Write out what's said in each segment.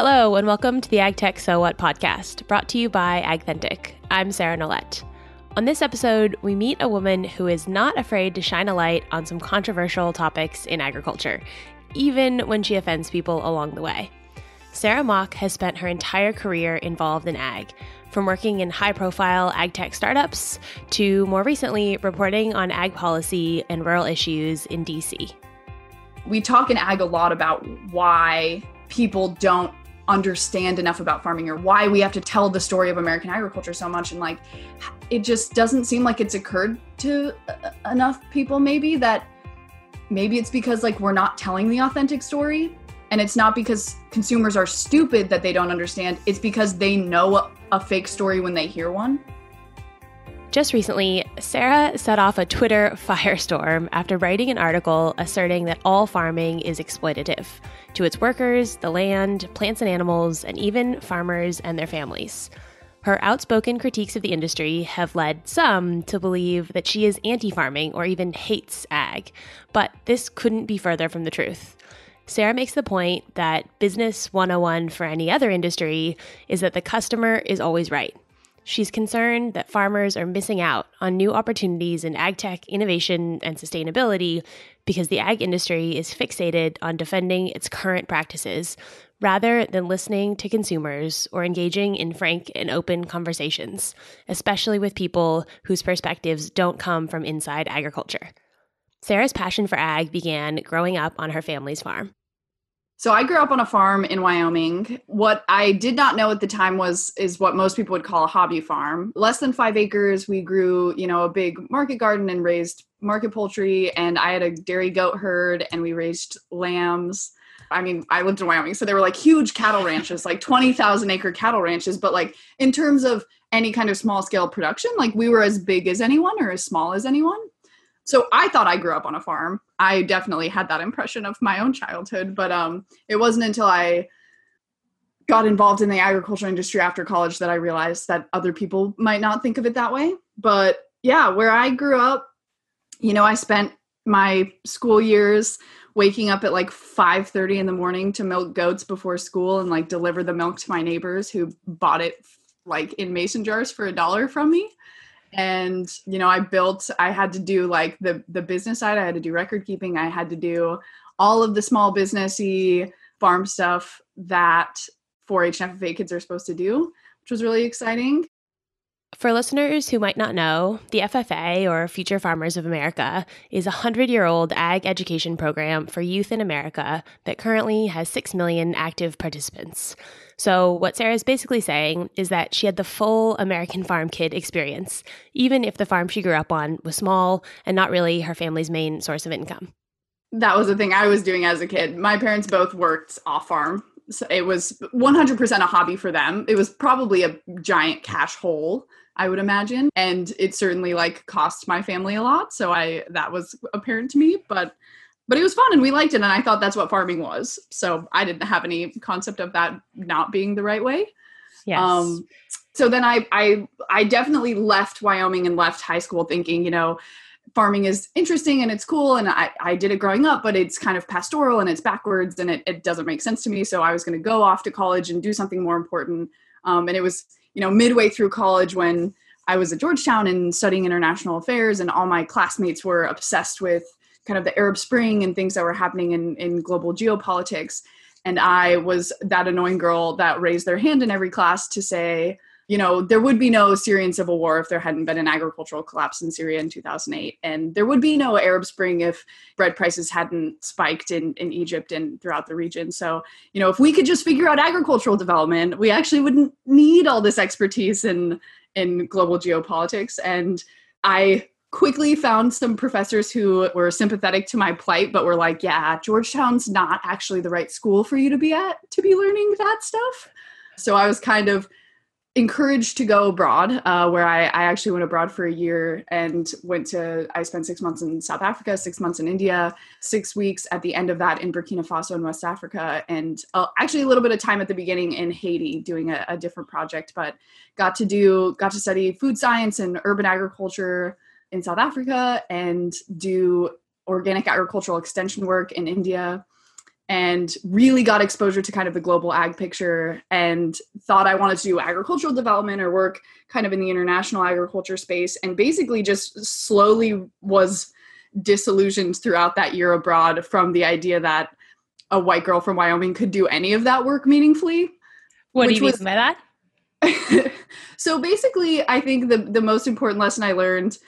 Hello, and welcome to the AgTech So What podcast, brought to you by Agthentic. I'm Sarah Nolette. On this episode, we meet a woman who is not afraid to shine a light on some controversial topics in agriculture, even when she offends people along the way. Sarah Mock has spent her entire career involved in ag, from working in high-profile ag tech startups to, more recently, reporting on ag policy and rural issues in D.C. We talk in ag a lot about why people don't understand enough about farming or why we have to tell the story of American agriculture so much. And like, it just doesn't seem like it's occurred to enough people maybe it's because like we're not telling the authentic story. And it's not because consumers are stupid that they don't understand. It's because they know a fake story when they hear one. Just recently, Sarah set off a Twitter firestorm after writing an article asserting that all farming is exploitative to its workers, the land, plants and animals, and even farmers and their families. Her outspoken critiques of the industry have led some to believe that she is anti-farming or even hates ag, but this couldn't be further from the truth. Sarah makes the point that business 101 for any other industry is that the customer is always right. She's concerned that farmers are missing out on new opportunities in ag tech, innovation, and sustainability because the ag industry is fixated on defending its current practices rather than listening to consumers or engaging in frank and open conversations, especially with people whose perspectives don't come from inside agriculture. Sarah's passion for ag began growing up on her family's farm. So I grew up on a farm in Wyoming. What I did not know at the time is what most people would call a hobby farm. Less than 5 acres, we grew, a big market garden and raised market poultry. And I had a dairy goat herd and we raised lambs. I mean, I lived in Wyoming, so they were like huge cattle ranches, like 20,000 acre cattle ranches. But like in terms of any kind of small scale production, like we were as big as anyone or as small as anyone. So I thought I grew up on a farm. I definitely had that impression of my own childhood, but it wasn't until I got involved in the agriculture industry after college that I realized that other people might not think of it that way. But yeah, where I grew up, I spent my school years waking up at like 5:30 in the morning to milk goats before school and like deliver the milk to my neighbors who bought it like in mason jars for $1 from me. And, I had to do like the business side. I had to do record keeping. I had to do all of the small businessy farm stuff that 4-H and FFA kids are supposed to do, which was really exciting. For listeners who might not know, the FFA, or Future Farmers of America, is a 100-year-old ag education program for youth in America that currently has 6 million active participants. So what Sarah's basically saying is that she had the full American farm kid experience, even if the farm she grew up on was small and not really her family's main source of income. That was the thing I was doing as a kid. My parents both worked off-farm. So it was 100% a hobby for them. It was probably a giant cash hole, I would imagine. And it certainly like cost my family a lot. So that was apparent to me, but it was fun and we liked it. And I thought that's what farming was. So I didn't have any concept of that not being the right way. Yes. So then I definitely left Wyoming and left high school thinking, farming is interesting and it's cool. And I did it growing up, but it's kind of pastoral and it's backwards and it doesn't make sense to me. So I was going to go off to college and do something more important. And it was, midway through college when I was at Georgetown and studying international affairs and all my classmates were obsessed with kind of the Arab Spring and things that were happening in global geopolitics. And I was that annoying girl that raised their hand in every class to say, there would be no Syrian civil war if there hadn't been an agricultural collapse in Syria in 2008. And there would be no Arab Spring if bread prices hadn't spiked in Egypt and throughout the region. So, if we could just figure out agricultural development, we actually wouldn't need all this expertise in global geopolitics. And I quickly found some professors who were sympathetic to my plight, but were like, yeah, Georgetown's not actually the right school for you to be at, to be learning that stuff. So I was kind of encouraged to go abroad, where I actually went abroad for a year and I spent 6 months in South Africa, 6 months in India, 6 weeks at the end of that in Burkina Faso in West Africa, and actually a little bit of time at the beginning in Haiti doing a different project, but got to study food science and urban agriculture in South Africa and do organic agricultural extension work in India. and really got exposure to kind of the global ag picture and thought I wanted to do agricultural development or work kind of in the international agriculture space, and basically just slowly was disillusioned throughout that year abroad from the idea that a white girl from Wyoming could do any of that work meaningfully. What do you mean by that? So basically, I think the most important lesson I learned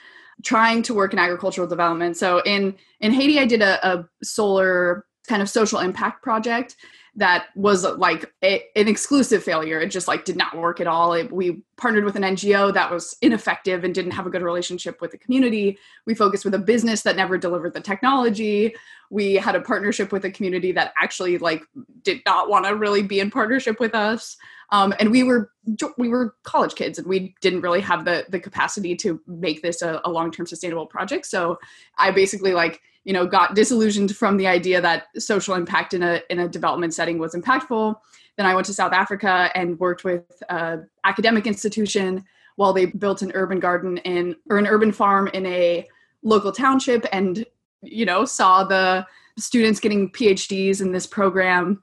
trying to work in agricultural development. So in Haiti, I did a solar kind of social impact project that was like an exclusive failure. It just like did not work at all. We partnered with an NGO that was ineffective and didn't have a good relationship with the community. We focused with a business that never delivered the technology. We had a partnership with a community that actually like did not want to really be in partnership with us. And we were college kids and we didn't really have the capacity to make this a long-term sustainable project. So I basically like, you know, got disillusioned from the idea that social impact in a development setting was impactful. Then I went to South Africa and worked with an academic institution while they built an urban garden or an urban farm in a local township, and, you know, saw the students getting PhDs in this program.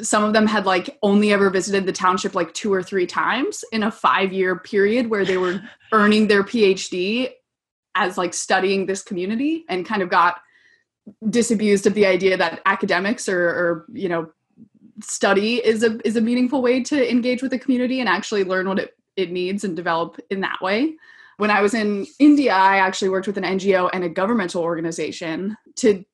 Some of them had like only ever visited the township like 2 or 3 times in a 5-year period where they were earning their PhD as like studying this community, and kind of got disabused of the idea that academics or you know, study is a meaningful way to engage with the community and actually learn what it needs and develop in that way. When I was in India, I actually worked with an NGO and a governmental organization to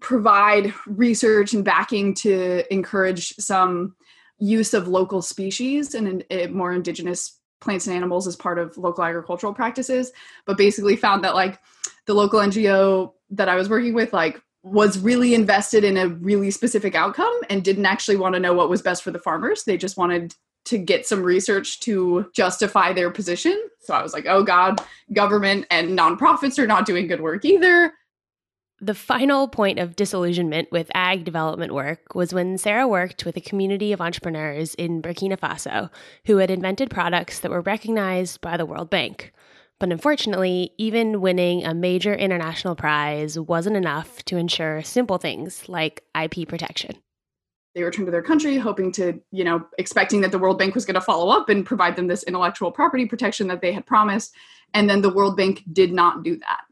provide research and backing to encourage some use of local species and more indigenous plants and animals as part of local agricultural practices, but basically found that like the local NGO that I was working with like was really invested in a really specific outcome and didn't actually want to know what was best for the farmers. They just wanted to get some research to justify their position. So I was like, oh God, government and nonprofits are not doing good work either. The final point of disillusionment with ag development work was when Sarah worked with a community of entrepreneurs in Burkina Faso who had invented products that were recognized by the World Bank. But unfortunately, even winning a major international prize wasn't enough to ensure simple things like IP protection. They returned to their country hoping to, you know, expecting that the World Bank was going to follow up and provide them this intellectual property protection that they had promised. And then the World Bank did not do that.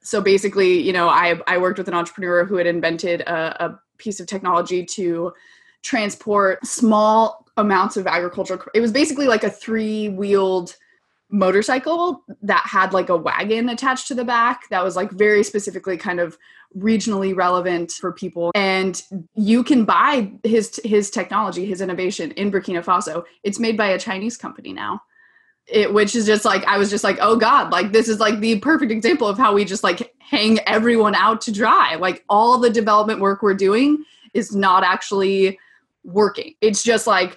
So basically, you know, I worked with an entrepreneur who had invented a piece of technology to transport small amounts of agricultural. It was basically like a 3-wheeled motorcycle that had like a wagon attached to the back that was like very specifically kind of regionally relevant for people. And you can buy his technology, his innovation in Burkina Faso. It's made by a Chinese company now. Which is just like, I was just like, oh God, like this is like the perfect example of how we just like hang everyone out to dry. Like all the development work we're doing is not actually working. It's just like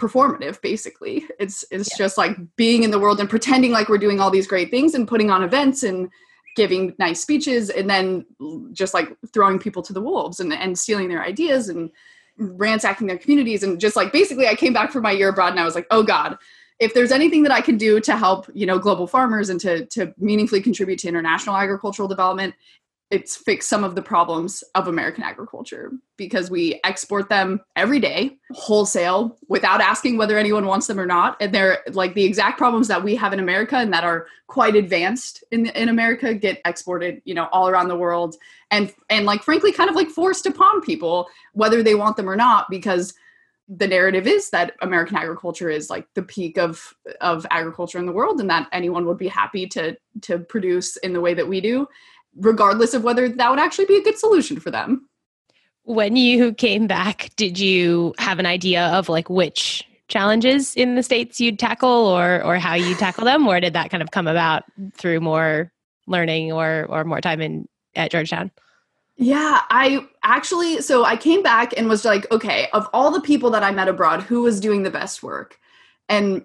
performative, basically. It's just like being in the world and pretending like we're doing all these great things and putting on events and giving nice speeches and then just like throwing people to the wolves and stealing their ideas and ransacking their communities. And just like, basically I came back from my year abroad and I was like, oh God, if there's anything that I can do to help, you know, global farmers and to meaningfully contribute to international agricultural development, it's fix some of the problems of American agriculture, because we export them every day, wholesale, without asking whether anyone wants them or not. And they're like the exact problems that we have in America and that are quite advanced in America get exported, you know, all around the world and like, frankly, kind of like forced upon people, whether they want them or not, because the narrative is that American agriculture is like the peak of agriculture in the world and that anyone would be happy to produce in the way that we do, regardless of whether that would actually be a good solution for them. When you came back, did you have an idea of like which challenges in the States you'd tackle or how you tackle them? Or did that kind of come about through more learning or more time at Georgetown? Yeah, I came back and was like, okay, of all the people that I met abroad, who was doing the best work? And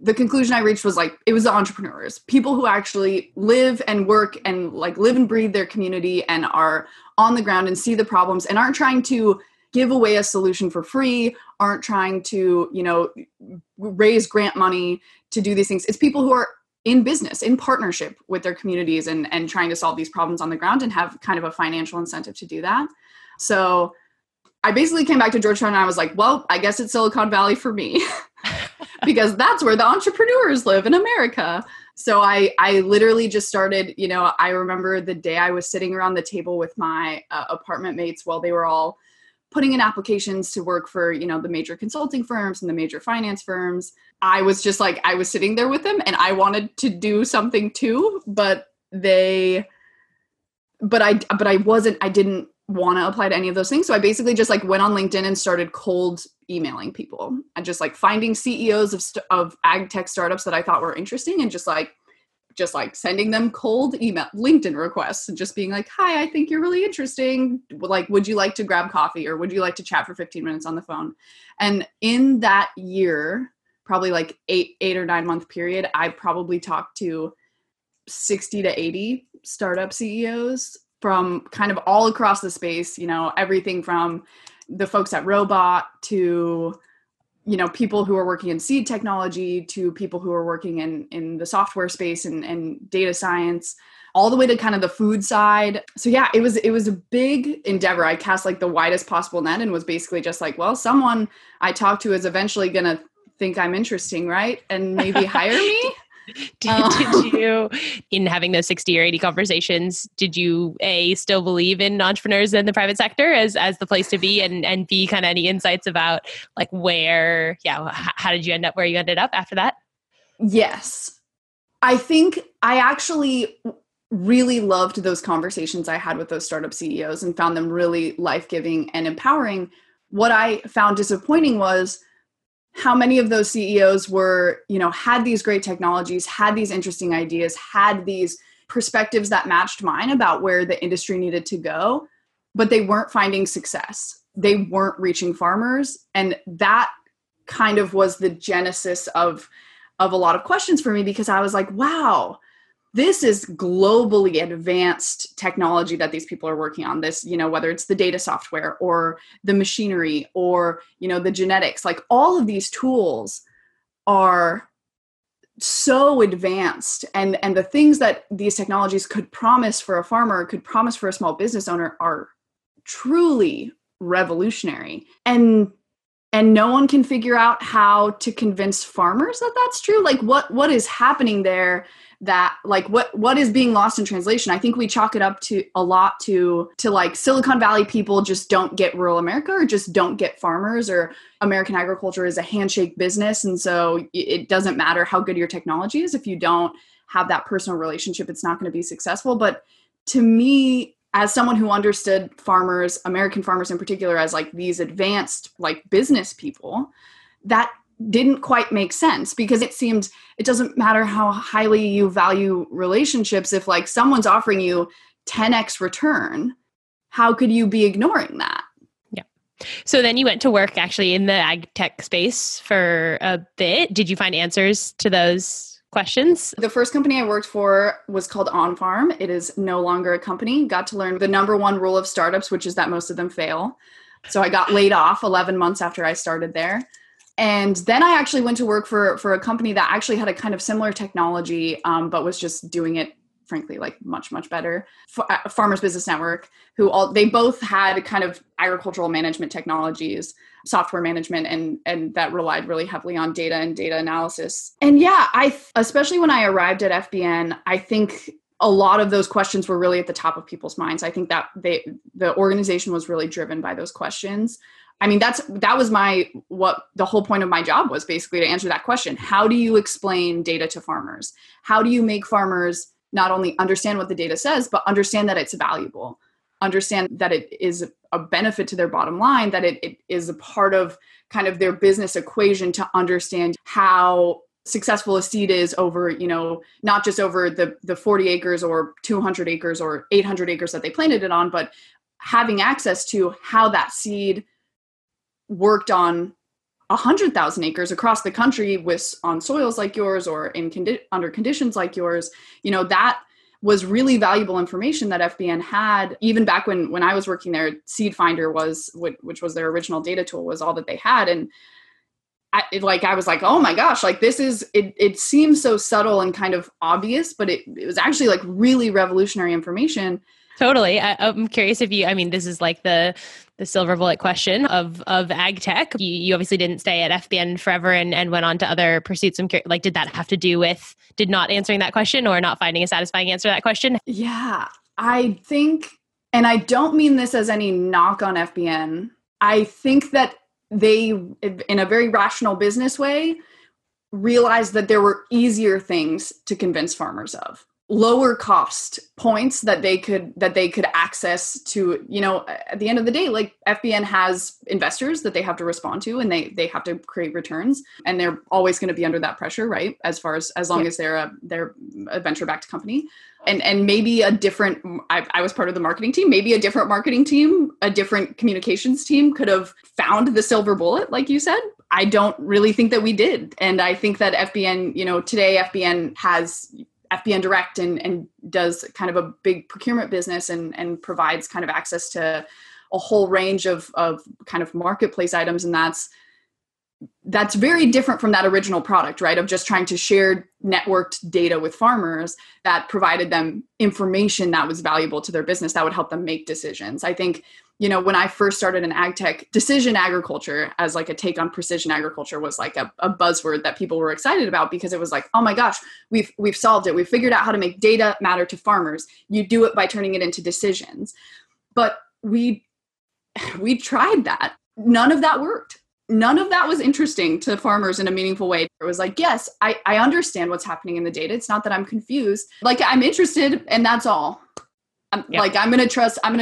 the conclusion I reached was like, it was the entrepreneurs, people who actually live and work and like live and breathe their community and are on the ground and see the problems and aren't trying to give away a solution for free, aren't trying to, you know, raise grant money to do these things. It's people who are in business, in partnership with their communities and trying to solve these problems on the ground and have kind of a financial incentive to do that. So I basically came back to Georgetown and I was like, well, I guess it's Silicon Valley for me because that's where the entrepreneurs live in America. So I literally just started, you know, I remember the day I was sitting around the table with my apartment mates while they were all putting in applications to work for, you know, the major consulting firms and the major finance firms. I was just like, I was sitting there with them and I wanted to do something too, but I didn't want to apply to any of those things. So I basically just like went on LinkedIn and started cold emailing people and just like finding CEOs of ag tech startups that I thought were interesting and just like sending them cold email, LinkedIn requests and just being like, hi, I think you're really interesting. Like, would you like to grab coffee or would you like to chat for 15 minutes on the phone? And in that year, probably like eight or 9 month period, I probably talked to 60 to 80 startup CEOs from kind of all across the space, you know, everything from the folks at Robot to, you know, people who are working in seed technology to people who are working in the software space and data science, all the way to kind of the food side. So yeah, it was a big endeavor. I cast like the widest possible net and was basically just like, well, someone I talk to is eventually going to think I'm interesting, right? And maybe hire me. Did you, in having those 60 or 80 conversations, did you A, still believe in entrepreneurs in the private sector as the place to be, and B, kind of any insights about like where, yeah, how did you end up where you ended up after that? Yes. I think I actually really loved those conversations I had with those startup CEOs and found them really life-giving and empowering. What I found disappointing was how many of those CEOs were, you know, had these great technologies, had these interesting ideas, had these perspectives that matched mine about where the industry needed to go, but they weren't finding success. They weren't reaching farmers. And that kind of was the genesis of a lot of questions for me, because I was like, wow, this is globally advanced technology that these people are working on. This, you know, whether it's the data software or the machinery or, you know, the genetics, like all of these tools are so advanced. And the things that these technologies could promise for a farmer, could promise for a small business owner are truly revolutionary. And no one can figure out how to convince farmers that that's true. Like what is happening there that like what is being lost in translation? I think we chalk it up to a lot to like Silicon Valley people just don't get rural America or just don't get farmers, or American agriculture is a handshake business. And so it doesn't matter how good your technology is. If you don't have that personal relationship, it's not going to be successful. But to me, as someone who understood farmers, American farmers in particular, as like these advanced like business people, that didn't quite make sense, because it seemed it doesn't matter how highly you value relationships. If like someone's offering you 10x return, how could you be ignoring that? Yeah. So then you went to work actually in the ag tech space for a bit. Did you find answers to those questions? The first company I worked for was called On Farm. It is no longer a company. Got to learn the number one rule of startups, which is that most of them fail. So I got laid off 11 months after I started there. And then I actually went to work for a company that actually had a kind of similar technology, but was just doing it, frankly, like much, much better. Farmers Business Network, they both had kind of agricultural management technologies, software management, and that relied really heavily on data and data analysis. And yeah, especially when I arrived at FBN, I think a lot of those questions were really at the top of people's minds. I think that the organization was really driven by those questions. I mean, that was the whole point of my job was basically to answer that question. How do you explain data to farmers? How do you make farmers not only understand what the data says, but understand that it's valuable, understand that it is a benefit to their bottom line, that it is a part of kind of their business equation to understand how successful a seed is over, you know, not just over the 40 acres or 200 acres or 800 acres that they planted it on, but having access to how that seed worked on 100,000 acres across the country on soils like yours or in under conditions like yours. You know, that was really valuable information that FBN had. Even back when I was working there, Seed Finder was, which was their original data tool, was all that they had. And I was like, oh my gosh, like this is, it seems so subtle and kind of obvious, but it was actually like really revolutionary information. Totally. I'm curious if you, I mean, this is like the silver bullet question of ag tech. You obviously didn't stay at FBN forever and went on to other pursuits. I'm curious, like, did that have to do with, did not answering that question or not finding a satisfying answer to that question? Yeah, I think, and I don't mean this as any knock on FBN. I think that they, in a very rational business way, realized that there were easier things to convince farmers of. Lower cost points that they could access to, you know, at the end of the day, like FBN has investors that they have to respond to and they have to create returns, and they're always going to be under that pressure, right? As long as they're a venture-backed company. And maybe a different, I was part of the marketing team, maybe a different marketing team, a different communications team could have found the silver bullet, like you said. I don't really think that we did. And I think that FBN, you know, today FBN has FBN Direct and does kind of a big procurement business and provides kind of access to a whole range of kind of marketplace items. And that's very different from that original product, right? Of just trying to share networked data with farmers that provided them information that was valuable to their business that would help them make decisions. I think, you know, when I first started in ag tech, decision agriculture as like a take on precision agriculture was like a buzzword that people were excited about because it was like, oh my gosh, we've solved it. We've figured out how to make data matter to farmers. You do it by turning it into decisions. But we tried that. None of that worked. None of that was interesting to farmers in a meaningful way. It was like, yes, I understand what's happening in the data. It's not that I'm confused. Like, I'm interested and that's all. Like, I'm going to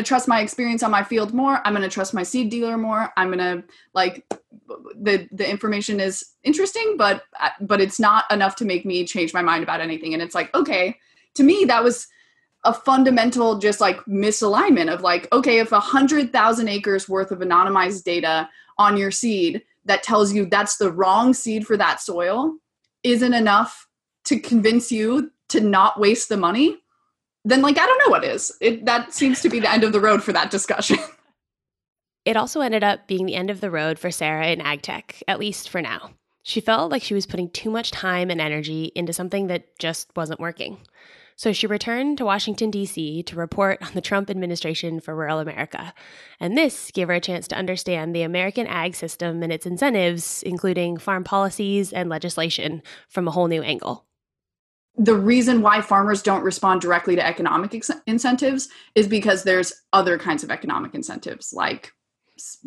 trust my experience on my field more. I'm going to trust my seed dealer more. I'm going to like the information is interesting, but it's not enough to make me change my mind about anything. And it's like, okay, to me, that was a fundamental, just like misalignment of like, okay, if 100,000 acres worth of anonymized data on your seed that tells you that's the wrong seed for that soil isn't enough to convince you to not waste the money, then like, I don't know what is. That seems to be the end of the road for that discussion. It also ended up being the end of the road for Sarah in ag tech, at least for now. She felt like she was putting too much time and energy into something that just wasn't working. So she returned to Washington, D.C. to report on the Trump administration for rural America. And this gave her a chance to understand the American ag system and its incentives, including farm policies and legislation, from a whole new angle. The reason why farmers don't respond directly to economic incentives is because there's other kinds of economic incentives like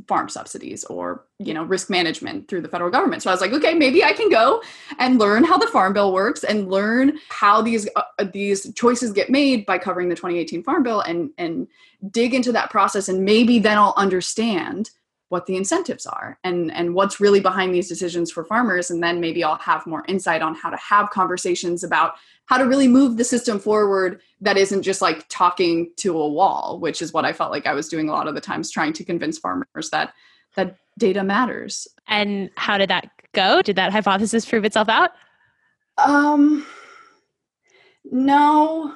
farm subsidies or, you know, risk management through the federal government. So I was like, okay, maybe I can go and learn how the Farm Bill works and learn how these choices get made by covering the 2018 Farm Bill and dig into that process. And maybe then I'll understand what the incentives are and what's really behind these decisions for farmers. And then maybe I'll have more insight on how to have conversations about how to really move the system forward that isn't just like talking to a wall, which is what I felt like I was doing a lot of the times, trying to convince farmers that data matters. And how did that go? Did that hypothesis prove itself out? No.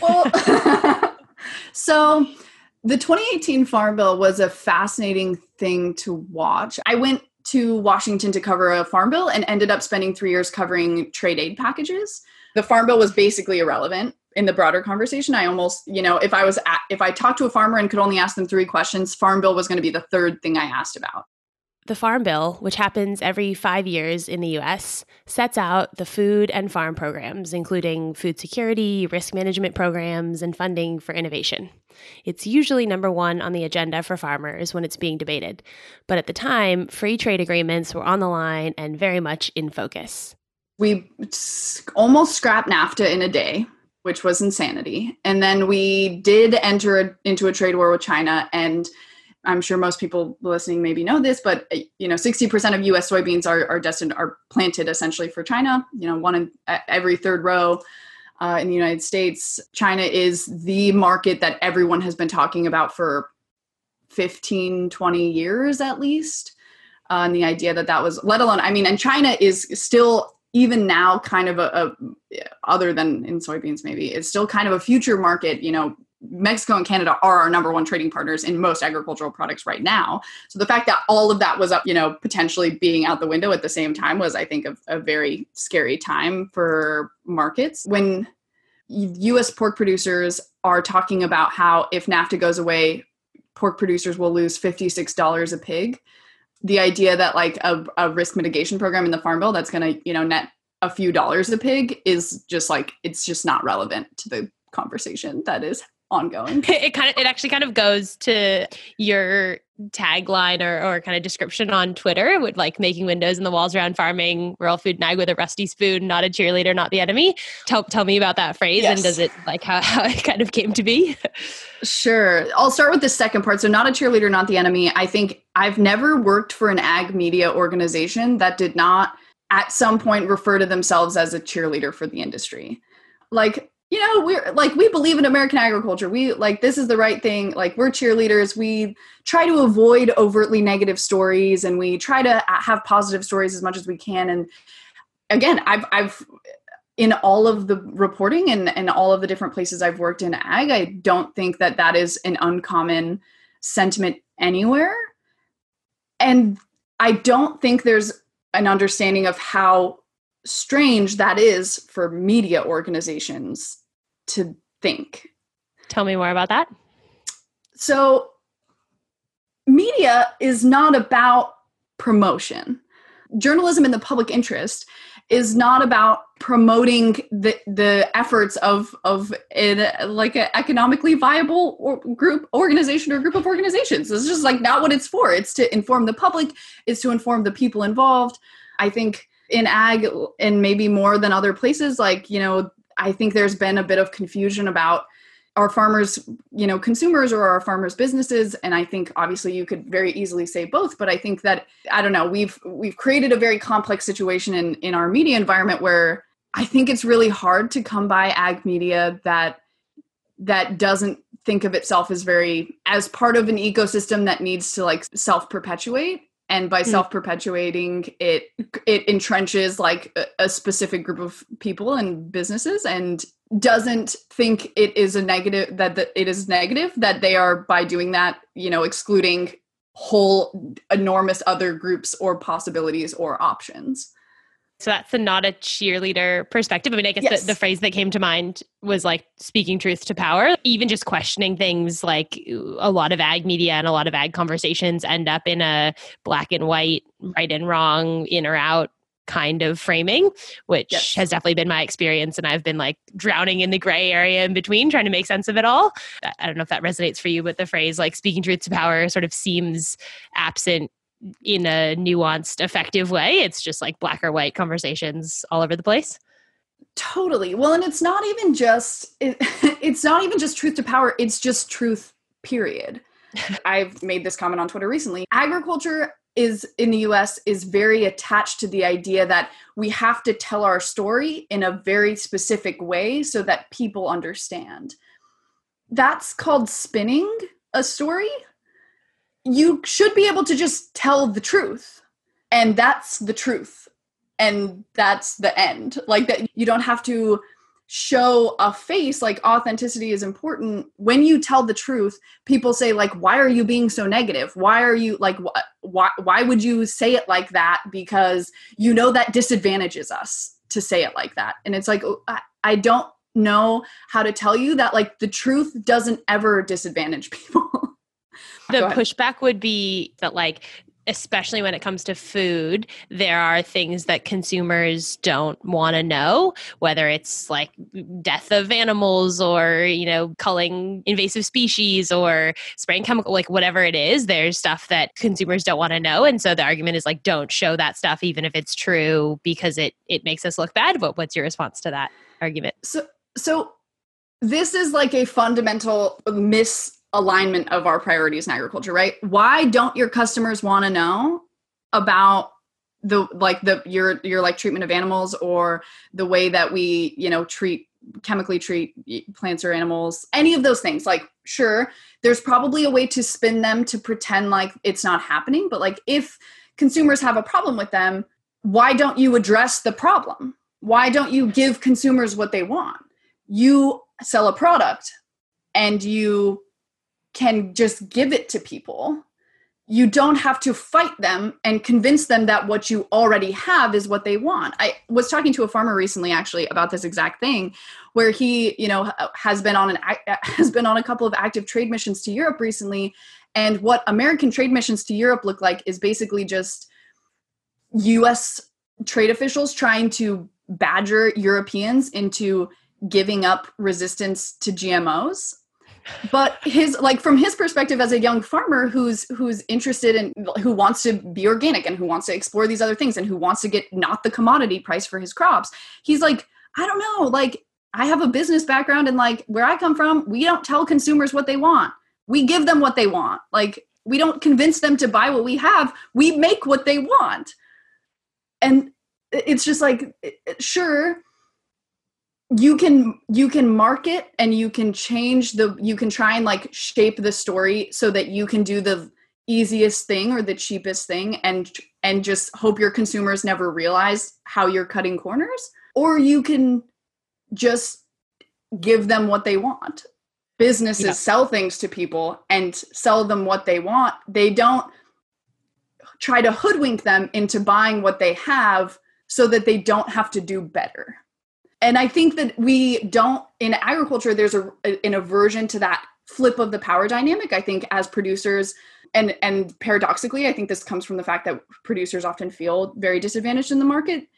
Well, so the 2018 Farm Bill was a fascinating thing to watch. I went to Washington to cover a Farm Bill and ended up spending 3 years covering trade aid packages. The Farm Bill was basically irrelevant in the broader conversation. I almost, you know, if I talked to a farmer and could only ask them 3 questions, Farm Bill was going to be the third thing I asked about. The Farm Bill, which happens every 5 years in the U.S., sets out the food and farm programs, including food security, risk management programs, and funding for innovation. It's usually number one on the agenda for farmers when it's being debated. But at the time, free trade agreements were on the line and very much in focus. We almost scrapped NAFTA in a day, which was insanity. And then we did enter into a trade war with China, and I'm sure most people listening maybe know this, but you know, 60% of U.S. soybeans are planted essentially for China. You know, one in every third row in the United States. China is the market that everyone has been talking about for 15, 20 years at least. And the idea that was, let alone, I mean, and China is still, even now, kind of other than in soybeans maybe, it's still kind of a future market, you know, Mexico and Canada are our number one trading partners in most agricultural products right now. So the fact that all of that was up, you know, potentially being out the window at the same time was, I think, a very scary time for markets. When U.S. pork producers are talking about how if NAFTA goes away, pork producers will lose $56 a pig, the idea that like a risk mitigation program in the Farm Bill that's going to, you know, net a few dollars a pig is just like, it's just not relevant to the conversation that is ongoing. It actually kind of goes to your tagline or kind of description on Twitter with like making windows in the walls around farming, rural food nag with a rusty spoon, not a cheerleader, not the enemy. Tell me about that phrase. Yes. And does it like how it kind of came to be? Sure. I'll start with the second part. So not a cheerleader, not the enemy. I think I've never worked for an ag media organization that did not at some point refer to themselves as a cheerleader for the industry. Like, you know, we're like, we believe in American agriculture. We like, this is the right thing. Like, we're cheerleaders. We try to avoid overtly negative stories and we try to have positive stories as much as we can. And again, I've in all of the reporting and all of the different places I've worked in ag, I don't think that that is an uncommon sentiment anywhere. And I don't think there's an understanding of how strange that is for media organizations to think. Tell me more about that. So media is not about promotion. Journalism in the public interest is not about promoting the efforts of like an economically viable organization or group of organizations. This is just like not what it's for. It's to inform the public. It's to inform the people involved. I think in ag and maybe more than other places, like, you know, I think there's been a bit of confusion about our farmers, you know, consumers or our farmers businesses. And I think obviously you could very easily say both, but I think that, I don't know, we've created a very complex situation in our media environment where I think it's really hard to come by ag media that doesn't think of itself as part of an ecosystem that needs to like self-perpetuate. And by self-perpetuating, it entrenches like a specific group of people and businesses, and doesn't think it is a negative that they are, by doing that, you know, excluding whole enormous other groups or possibilities or options. So that's the not a cheerleader perspective. I mean, I guess yes. The phrase that came to mind was like speaking truth to power, even just questioning things. Like a lot of ag media and a lot of ag conversations end up in a black and white, right and wrong, in or out kind of framing, which yes. has definitely been my experience. And I've been like drowning in the gray area in between, trying to make sense of it all. I don't know if that resonates for you, but the phrase like speaking truth to power sort of seems absent in a nuanced, effective way. It's just like black or white conversations all over the place. Totally. Well, and it's not even just, it's not even just truth to power. It's just truth, period. I've made this comment on Twitter recently. Agriculture is in the US is very attached to the idea that we have to tell our story in a very specific way so that people understand. That's called spinning a story. You should be able to just tell the truth, and that's the truth, and that's the end. Like that, you don't have to show a face. Like authenticity is important. When you tell the truth, people say like, why are you being so negative? Why are you like, why would you say it like that? Because you know, that disadvantages us to say it like that. And it's like, I don't know how to tell you that like the truth doesn't ever disadvantage people. The pushback would be that, like, especially when it comes to food, there are things that consumers don't want to know, whether it's like death of animals or, you know, culling invasive species or spraying chemical, like whatever it is, there's stuff that consumers don't want to know. And so the argument is like, don't show that stuff, even if it's true, because it makes us look bad. But what's your response to that argument? So this is like a fundamental misalignment of our priorities in agriculture, right? Why don't your customers want to know about your like treatment of animals or the way that we, you know, chemically treat plants or animals, any of those things? Like, sure, there's probably a way to spin them to pretend like it's not happening. But like, if consumers have a problem with them, why don't you address the problem? Why don't you give consumers what they want? You sell a product. and you can just give it to people, you don't have to fight them and convince them that what you already have is what they want. I was talking to a farmer recently, actually, about this exact thing, where he, you know, has been on a couple of active trade missions to Europe recently. And what American trade missions to Europe look like is basically just U.S. trade officials trying to badger Europeans into giving up resistance to GMOs. But his, like, from his perspective as a young farmer who's interested in, who wants to be organic and who wants to explore these other things and who wants to get not the commodity price for his crops, he's like, I don't know, like, I have a business background, and like, where I come from, we don't tell consumers what they want. We give them what they want. Like, we don't convince them to buy what we have. We make what they want. And it's just like, sure, you can market and you can try and like shape the story so that you can do the easiest thing or the cheapest thing and just hope your consumers never realize how you're cutting corners, or you can just give them what they want. Businesses sell things to people and sell them what they want. They don't try to hoodwink them into buying what they have so that they don't have to do better. And I think that we don't, in agriculture, there's an aversion to that flip of the power dynamic. I think as producers, and paradoxically, I think this comes from the fact that producers often feel very disadvantaged in the market.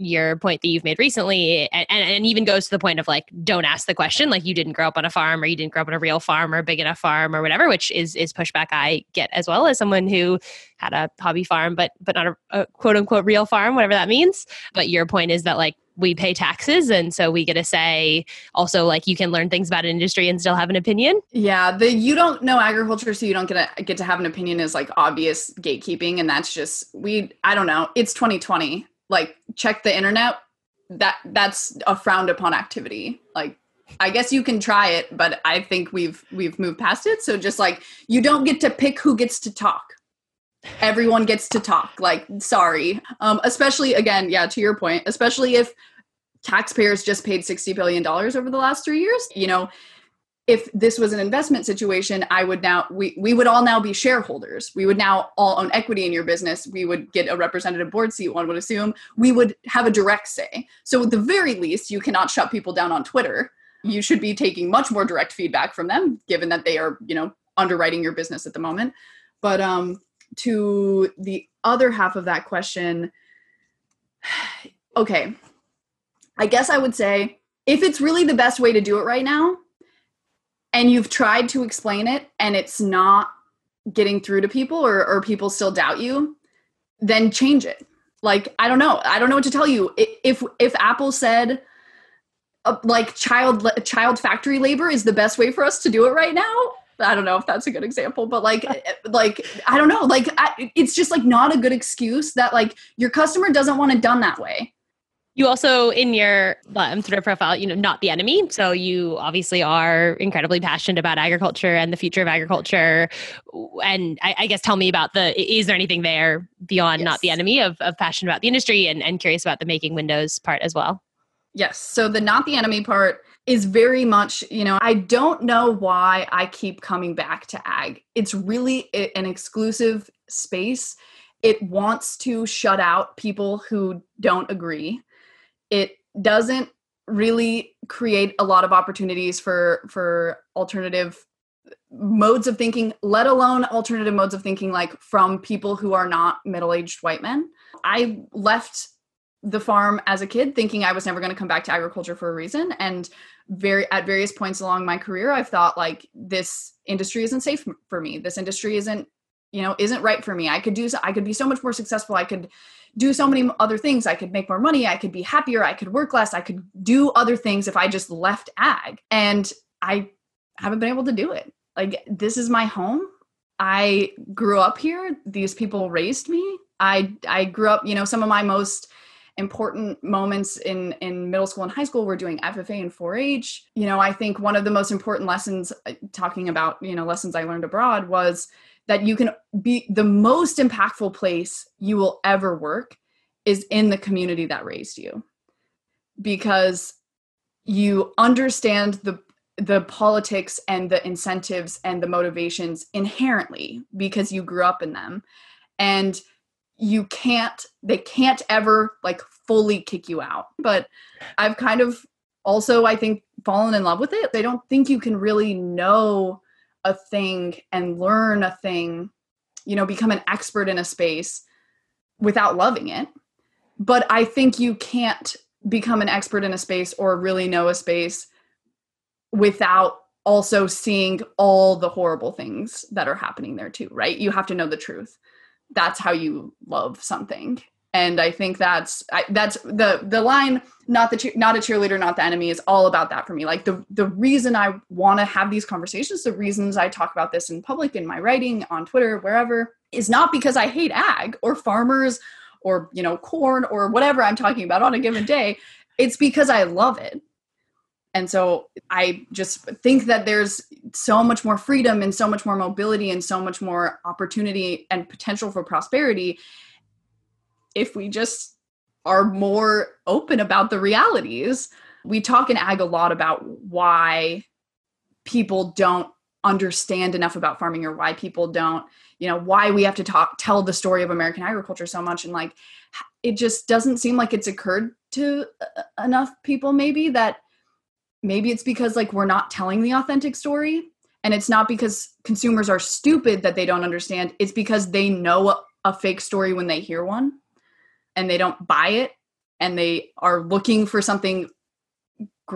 Your point that you've made recently, and even goes to the point of like, don't ask the question, like, you didn't grow up on a farm, or you didn't grow up on a real farm or a big enough farm or whatever, which is pushback I get as well as someone who had a hobby farm, but not a quote unquote real farm, whatever that means. But your point is that like, we pay taxes, and so we get to say also like, you can learn things about an industry and still have an opinion. Yeah, the you don't know agriculture, so you don't get to have an opinion is like obvious gatekeeping, and that's just I don't know. It's 2020. Like, check the internet, that's a frowned upon activity. Like, I guess you can try it, but I think we've moved past it. So just like, you don't get to pick who gets to talk. Everyone gets to talk. Like, sorry. Especially again, yeah, to your point, especially if taxpayers just paid $60 billion over the last 3 years, you know, if this was an investment situation, we would all now be shareholders. We would now all own equity in your business. We would get a representative board seat, one would assume. We would have a direct say. So at the very least, you cannot shut people down on Twitter. You should be taking much more direct feedback from them, given that they are, you know, underwriting your business at the moment. But to the other half of that question, okay, I guess I would say, if it's really the best way to do it right now, and you've tried to explain it and it's not getting through to people, or people still doubt you, then change it. Like, I don't know what to tell you. If Apple said like child factory labor is the best way for us to do it right now, I don't know if that's a good example, but like, I don't know. Like, it's just like not a good excuse that like your customer doesn't want it done that way. You also, in your Twitter profile, you know, not the enemy. So you obviously are incredibly passionate about agriculture and the future of agriculture. And I guess tell me about is there anything there beyond not the enemy of passion about the industry and curious about the making windows part as well? Yes. So the not the enemy part is very much, you know, I don't know why I keep coming back to ag. It's really an exclusive space. It wants to shut out people who don't agree. It doesn't really create a lot of opportunities for alternative modes of thinking, let alone alternative modes of thinking, like from people who are not middle-aged white men. I left the farm as a kid thinking I was never going to come back to agriculture for a reason. And at various points along my career, I've thought like, this industry isn't safe for me. This industry isn't right for me. I could be so much more successful. I could do so many other things. I could make more money. I could be happier. I could work less. I could do other things if I just left ag, and I haven't been able to do it. Like, this is my home. I grew up here. These people raised me. I grew up, you know, some of my most important moments in middle school and high school were doing FFA and 4-H. You know, I think one of the most important lessons, talking about, you know, lessons I learned abroad, was that you can be the most impactful place you will ever work is in the community that raised you, because you understand the the politics and the incentives and the motivations inherently because you grew up in them, and you can't, they can't ever like fully kick you out. But I've kind of also, I think, fallen in love with it. They don't think you can really know a thing and learn a thing, you know, become an expert in a space without loving it. But I think you can't become an expert in a space or really know a space without also seeing all the horrible things that are happening there too, right? You have to know the truth. That's how you love something. And I think that's the line, not a cheerleader, not the enemy, is all about that for me. Like the reason I want to have these conversations, the reasons I talk about this in public, in my writing, on Twitter, wherever, is not because I hate ag or farmers or, you know, corn or whatever I'm talking about on a given day. It's because I love it. And so I just think that there's so much more freedom and so much more mobility and so much more opportunity and potential for prosperity if we just are more open about the realities. We talk in ag a lot about why people don't understand enough about farming, or why people don't, you know, why we have to tell the story of American agriculture so much. And like, it just doesn't seem like it's occurred to enough people, maybe, that maybe it's because like we're not telling the authentic story, and it's not because consumers are stupid that they don't understand. It's because they know a fake story when they hear one, and they don't buy it, and they are looking for something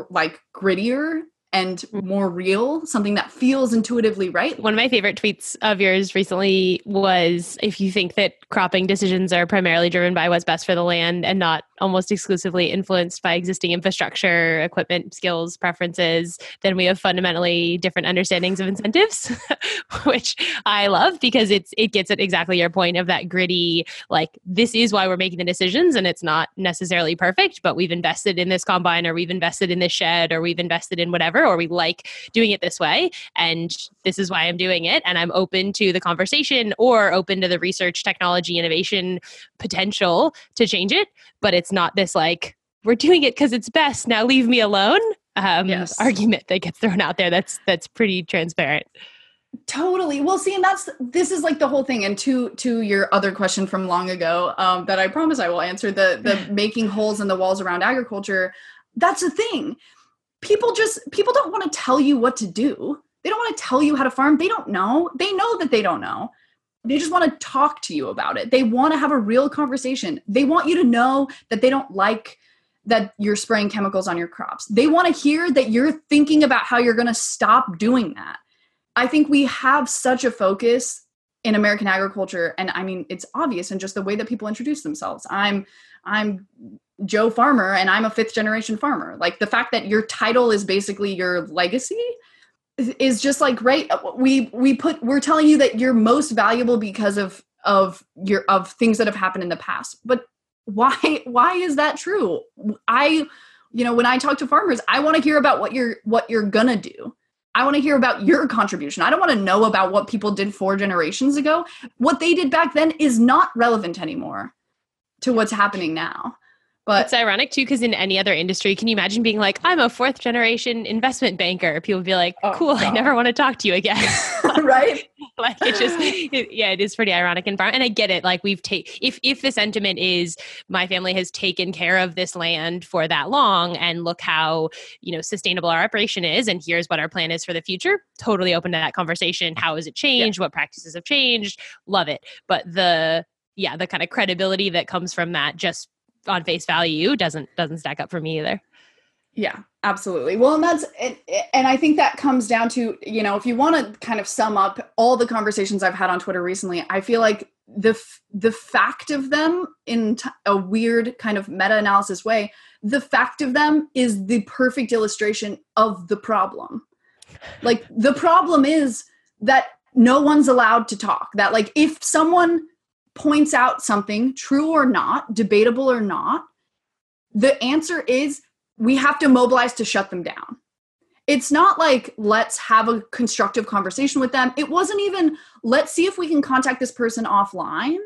like grittier and more real, something that feels intuitively right. One of my favorite tweets of yours recently was, if you think that cropping decisions are primarily driven by what's best for the land and not almost exclusively influenced by existing infrastructure, equipment, skills, preferences, then we have fundamentally different understandings of incentives, which I love, because it gets at exactly your point of that gritty, like, this is why we're making the decisions, and it's not necessarily perfect, but we've invested in this combine, or we've invested in this shed, or we've invested in whatever, or we like doing it this way, and this is why I'm doing it. And I'm open to the conversation, or open to the research, technology, innovation potential to change it. But it's not this like, we're doing it because it's best, now leave me alone, yes, argument that gets thrown out there. That's pretty transparent. Totally. Well, see, and this is like the whole thing. And to your other question from long ago, that I promise I will answer, the making holes in the walls around agriculture. That's the thing. People don't want to tell you what to do. They don't want to tell you how to farm. They don't know. They know that they don't know. They just want to talk to you about it. They want to have a real conversation. They want you to know that they don't like that you're spraying chemicals on your crops. They want to hear that you're thinking about how you're going to stop doing that. I think we have such a focus in American agriculture, and I mean, it's obvious in just the way that people introduce themselves. I'm Joe Farmer, and I'm a fifth generation farmer. Like, the fact that your title is basically your legacy is just like, right. We're telling you that you're most valuable because of things that have happened in the past. But why is that true? When I talk to farmers, I want to hear about what you're gonna do. I want to hear about your contribution. I don't want to know about what people did 4 generations ago. What they did back then is not relevant anymore to what's happening now. But it's ironic too, because in any other industry, can you imagine being like, I'm a 4th generation investment banker? People would be like, cool, God, I never want to talk to you again. Right? Like, it is pretty ironic environment. And I get it. Like, if the sentiment is, my family has taken care of this land for that long, and look how, you know, sustainable our operation is, and here's what our plan is for the future. Totally open to that conversation. How has it changed? Yeah. What practices have changed? Love it. But the kind of credibility that comes from that, just on face value, doesn't stack up for me either. Yeah, absolutely. Well, and that's it, and I think that comes down to, you know, if you want to kind of sum up all the conversations I've had on Twitter recently, I feel like the fact of them, in a weird kind of meta-analysis way, the fact of them is the perfect illustration of the problem. Like, the problem is that no one's allowed to talk. That, like, if someone points out something, true or not, debatable or not, the answer is we have to mobilize to shut them down. It's not like, let's have a constructive conversation with them. It wasn't even, let's see if we can contact this person offline.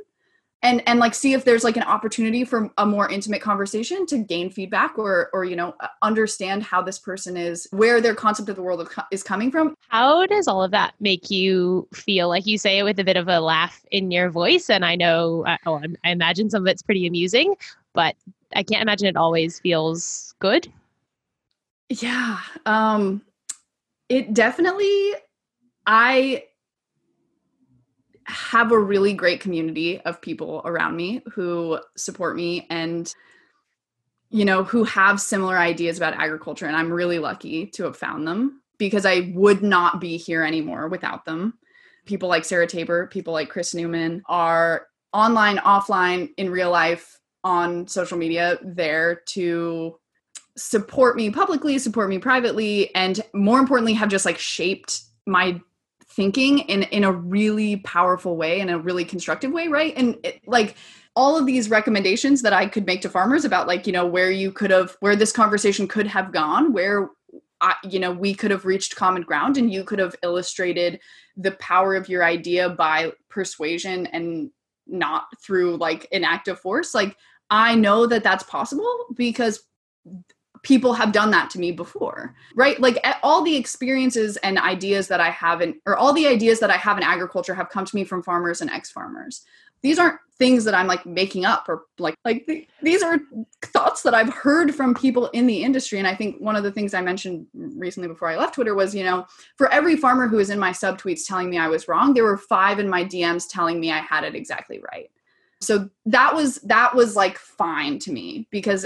And like, see if there's like an opportunity for a more intimate conversation to gain feedback or, you know, understand how this person is, where their concept of the world is coming from. How does all of that make you feel? Like, you say it with a bit of a laugh in your voice. And I know, I imagine some of it's pretty amusing, but I can't imagine it always feels good. Yeah. It definitely, I have a really great community of people around me who support me and, you know, who have similar ideas about agriculture. And I'm really lucky to have found them, because I would not be here anymore without them. People like Sarah Tabor, people like Chris Newman are online, offline, in real life, on social media, there to support me publicly, support me privately, and more importantly, have just like shaped my thinking in a really powerful way, in a really constructive way, right? And it, like, all of these recommendations that I could make to farmers about, like, you know, where you could have, where this conversation could have gone, where, you know, we could have reached common ground and you could have illustrated the power of your idea by persuasion and not through like an act of force. Like, I know that that's possible because people have done that to me before, right? Like, all the experiences and ideas that I have in agriculture have come to me from farmers and ex-farmers. These aren't things that I'm like making up or like these are thoughts that I've heard from people in the industry. And I think one of the things I mentioned recently before I left Twitter was, you know, for every farmer who was in my subtweets telling me I was wrong, there were 5 in my DMs telling me I had it exactly right. So that was like fine to me, because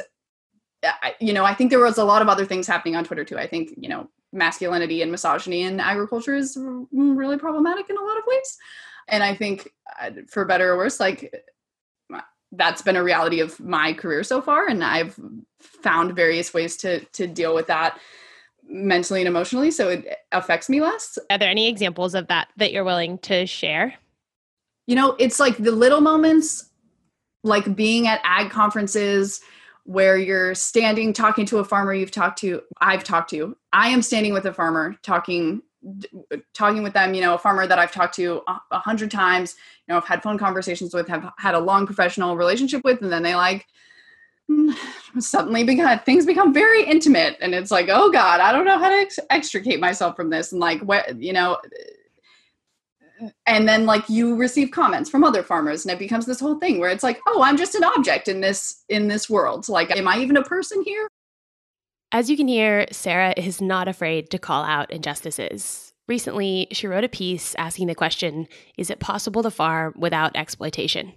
you know, I think there was a lot of other things happening on Twitter too. I think, you know, masculinity and misogyny in agriculture is really problematic in a lot of ways. And I think, for better or worse, like, that's been a reality of my career so far. And I've found various ways to deal with that mentally and emotionally, so it affects me less. Are there any examples of that you're willing to share? You know, it's like the little moments, like being at ag conferences where you're standing, talking to a farmer I've talked to. I am standing with a farmer, talking with them, you know, a farmer that I've talked to 100 times, you know, I've had phone conversations with, have had a long professional relationship with, and then they like, suddenly things become very intimate. And it's like, oh God, I don't know how to extricate myself from this. And like, what, you know, and then like you receive comments from other farmers and it becomes this whole thing where it's like, oh, I'm just an object in this world. Like, am I even a person here? As you can hear, Sarah is not afraid to call out injustices. Recently, she wrote a piece asking the question, is it possible to farm without exploitation?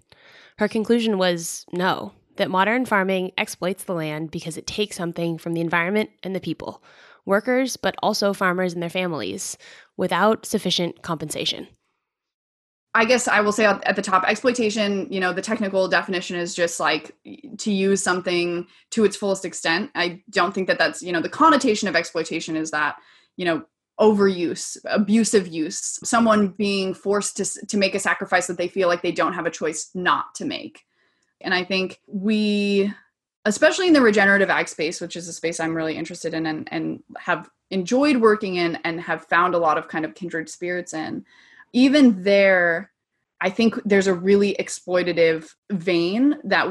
Her conclusion was no, that modern farming exploits the land because it takes something from the environment and the people, workers, but also farmers and their families, without sufficient compensation. I guess I will say at the top, exploitation, you know, the technical definition is just like to use something to its fullest extent. I don't think that that's, you know, the connotation of exploitation is that, you know, overuse, abusive use, someone being forced to make a sacrifice that they feel like they don't have a choice not to make. And I think we, especially in the regenerative ag space, which is a space I'm really interested in and have enjoyed working in and have found a lot of kind of kindred spirits in, even there, I think there's a really exploitative vein that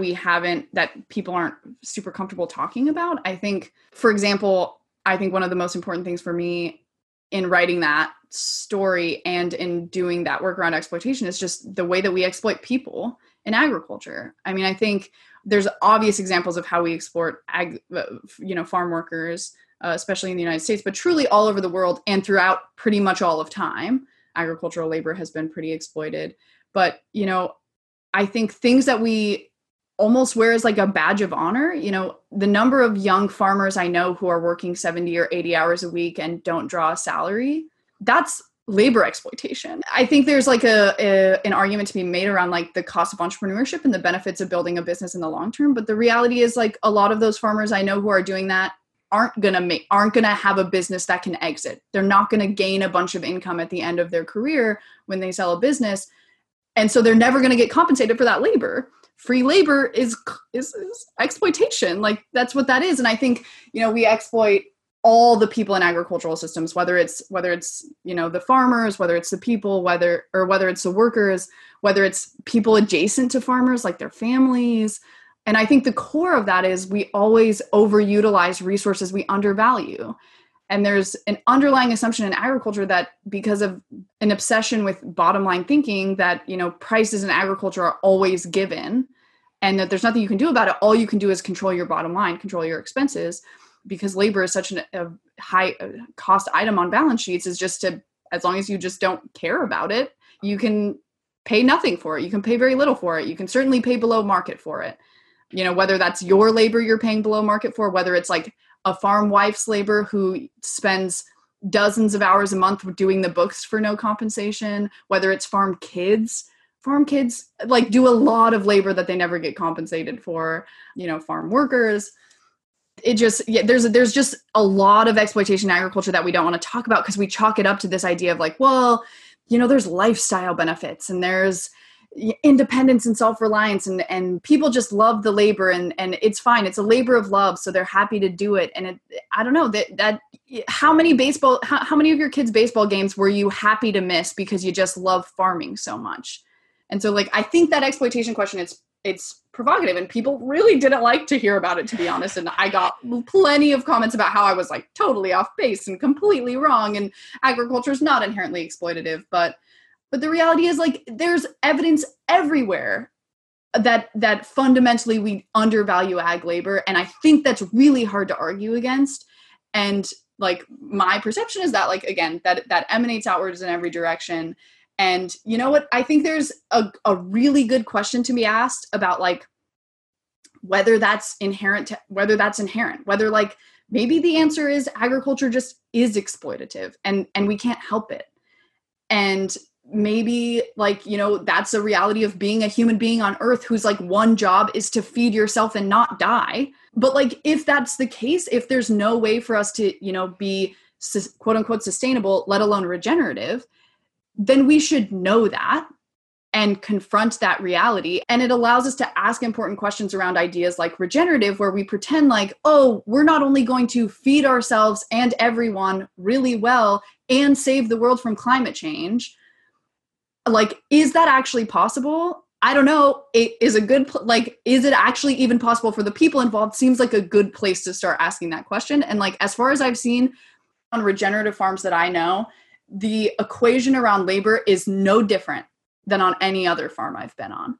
people aren't super comfortable talking about. I think, for example, one of the most important things for me in writing that story and in doing that work around exploitation is just the way that we exploit people in agriculture. I mean, I think there's obvious examples of how we exploit, you know, farm workers, especially in the United States, but truly all over the world and throughout pretty much all of time. Agricultural labor has been pretty exploited, but, you know, I think things that we almost wear as like a badge of honor, you know, the number of young farmers I know who are working 70 or 80 hours a week and don't draw a salary, that's labor exploitation. I think there's like an argument to be made around like the cost of entrepreneurship and the benefits of building a business in the long term. But the reality is like a lot of those farmers I know who are doing that aren't going to have a business that can exit. They're not going to gain a bunch of income at the end of their career when they sell a business. And so they're never going to get compensated for that labor. Free labor is exploitation. Like that's what that is. And I think, you know, we exploit all the people in agricultural systems, whether it's the farmers, whether it's the people, whether it's the workers, whether it's people adjacent to farmers, like their families. And I think the core of that is we always overutilize resources we undervalue. And there's an underlying assumption in agriculture that because of an obsession with bottom line thinking that, prices in agriculture are always given and that there's nothing you can do about it. All you can do is control your bottom line, control your expenses, because labor is such a high cost item on balance sheets is just as long as you just don't care about it, you can pay nothing for it. You can pay very little for it. You can certainly pay below market for it. Whether that's your labor you're paying below market for, whether it's like a farm wife's labor who spends dozens of hours a month doing the books for no compensation, whether it's farm kids like do a lot of labor that they never get compensated for, farm workers. It just, there's just a lot of exploitation in agriculture that we don't want to talk about because we chalk it up to this idea of like, well, there's lifestyle benefits and there's independence and self-reliance and people just love the labor and it's fine. It's a labor of love. So they're happy to do it. And I don't know that how many of your kids' baseball games were you happy to miss because you just love farming so much? And so like, I think that exploitation question, it's provocative and people really didn't like to hear about it, to be honest. And I got plenty of comments about how I was like totally off base and completely wrong. And agriculture is not inherently exploitative, but the reality is like, there's evidence everywhere that fundamentally we undervalue ag labor. And I think that's really hard to argue against. And like, my perception is that like, again, that emanates outwards in every direction. And you know what? I think there's a really good question to be asked about like whether that's inherent, whether like maybe the answer is agriculture just is exploitative and we can't help it. And maybe like, that's a reality of being a human being on earth whose like one job is to feed yourself and not die. But like, if that's the case, if there's no way for us to, be quote unquote sustainable, let alone regenerative, then we should know that and confront that reality. And it allows us to ask important questions around ideas like regenerative, where we pretend like, oh, we're not only going to feed ourselves and everyone really well and save the world from climate change. Like, is that actually possible? I don't know. It is a good, is it actually even possible for the people involved? Seems like a good place to start asking that question. And like, as far as I've seen on regenerative farms that I know, the equation around labor is no different than on any other farm I've been on.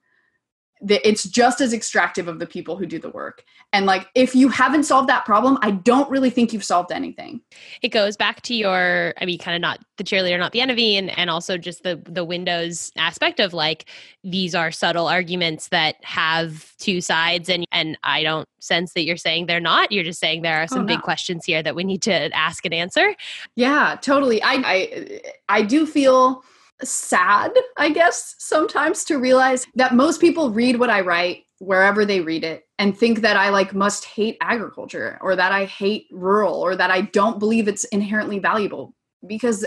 It's just as extractive of the people who do the work. And like, if you haven't solved that problem, I don't really think you've solved anything. It goes back to your, kind of not the cheerleader, not the enemy, and also just the windows aspect of like, these are subtle arguments that have two sides. And I don't sense that you're saying they're not, you're just saying there are some big questions here that we need to ask and answer. Yeah, totally. I do feel sad, I guess, sometimes to realize that most people read what I write wherever they read it and think that I like must hate agriculture or that I hate rural or that I don't believe it's inherently valuable, because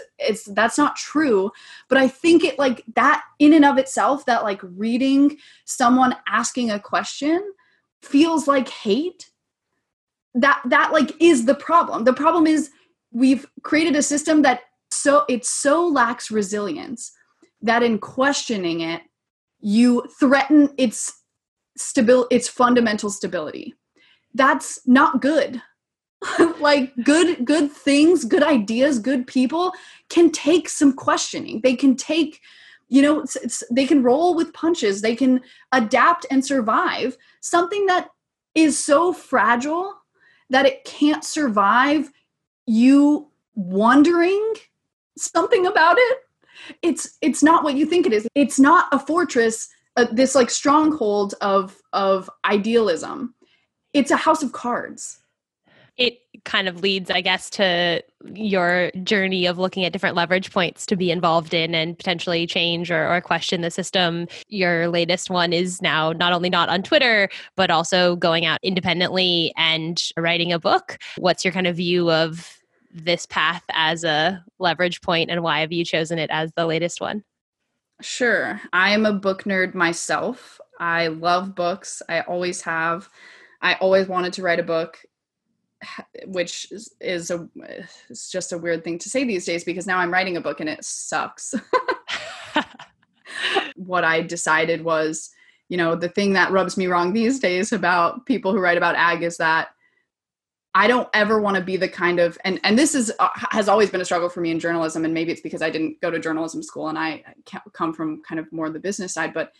that's not true. But I think it like that in and of itself, that like reading someone asking a question feels like hate. That like is the problem. The problem is we've created a system that it so lacks resilience that in questioning it, you threaten its fundamental stability. That's not good. Like good things, good ideas, good people can take some questioning. They can take, they can roll with punches. They can adapt and survive something that is so fragile that it can't survive you wondering something about it. It's not what you think it is. It's not a fortress, this like stronghold of idealism. It's a house of cards. It kind of leads, I guess, to your journey of looking at different leverage points to be involved in and potentially change or question the system. Your latest one is now not only not on Twitter, but also going out independently and writing a book. What's your kind of view of this path as a leverage point, and why have you chosen it as the latest one? Sure. I am a book nerd myself. I love books. I always have. I always wanted to write a book. which is a, it's just a weird thing to say these days because now I'm writing a book and it sucks. What I decided was, you know, the thing that rubs me wrong these days about people who write about ag is that I don't ever want to be the kind of, and this is, has always been a struggle for me in journalism. And maybe it's because I didn't go to journalism school and I come from kind of more the business side, but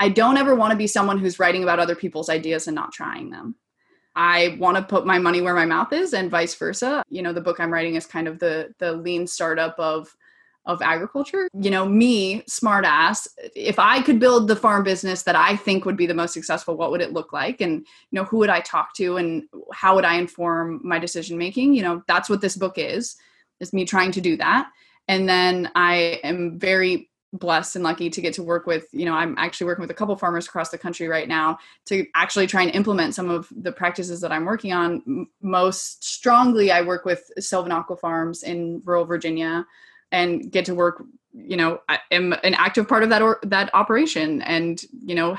I don't ever want to be someone who's writing about other people's ideas and not trying them. I want to put my money where my mouth is and vice versa. You know, the book I'm writing is kind of the lean startup of agriculture. You know, me, smart ass, if I could build the farm business that I think would be the most successful, what would it look like? And, you know, who would I talk to and how would I inform my decision-making? You know, that's what this book is me trying to do that. And then I am very blessed and lucky to get to work with, you know, I'm actually working with a couple farmers across the country right now to actually try and implement some of the practices that I'm working on. Most strongly, I work with Sylvan Aqua Farms in rural Virginia and get to work, you know, I am an active part of that operation and, you know,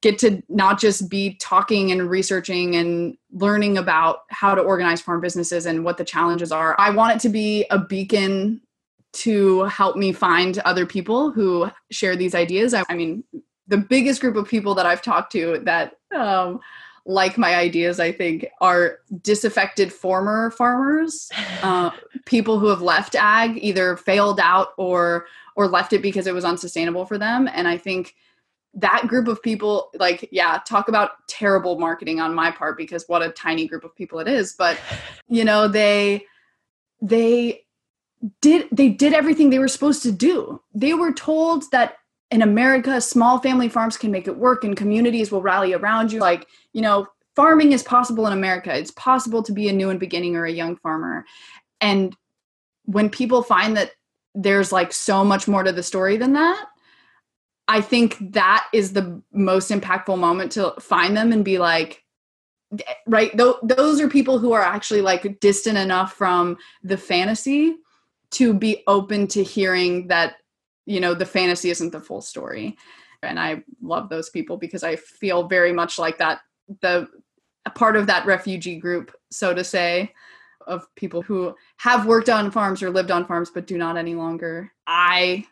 get to not just be talking and researching and learning about how to organize farm businesses and what the challenges are. I want it to be a beacon to help me find other people who share these ideas. I mean, the biggest group of people that I've talked to that like my ideas, I think, are disaffected former farmers, people who have left ag, either failed out or left it because it was unsustainable for them. And I think that group of people, like, yeah, talk about terrible marketing on my part because what a tiny group of people it is. But, you know, they did everything they were supposed to do. They were told that in America, small family farms can make it work and communities will rally around you. Like, you know, farming is possible in America. It's possible to be a new and beginning or a young farmer. And when people find that there's like so much more to the story than that, I think that is the most impactful moment to find them and be like, right, those are people who are actually like distant enough from the fantasy to be open to hearing that, you know, the fantasy isn't the full story. And I love those people because I feel very much like that, a part of that refugee group, so to say, of people who have worked on farms or lived on farms, but do not any longer. I,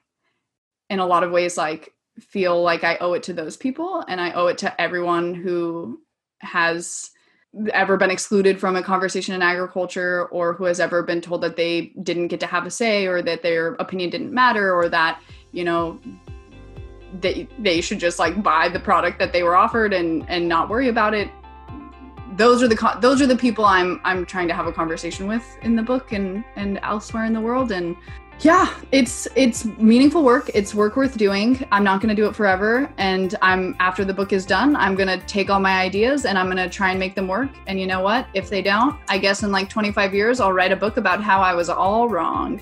in a lot of ways, like feel like I owe it to those people and I owe it to everyone who has ever been excluded from a conversation in agriculture or who has ever been told that they didn't get to have a say or that their opinion didn't matter or that, you know, they should just like buy the product that they were offered and not worry about it. Those are the people I'm trying to have a conversation with in the book and elsewhere in the world. And yeah, it's meaningful work. It's work worth doing. I'm not going to do it forever. And after the book is done, I'm going to take all my ideas and I'm going to try and make them work. And you know what? If they don't, I guess in like 25 years, I'll write a book about how I was all wrong.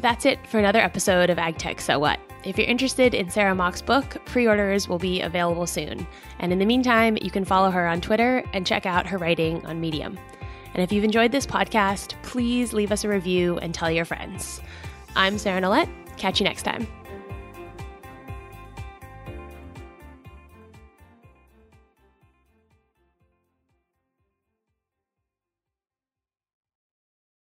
That's it for another episode of AgTech So What. If you're interested in Sarah Mock's book, pre-orders will be available soon. And in the meantime, you can follow her on Twitter and check out her writing on Medium. And if you've enjoyed this podcast, please leave us a review and tell your friends. I'm Sarah Nolette. Catch you next time.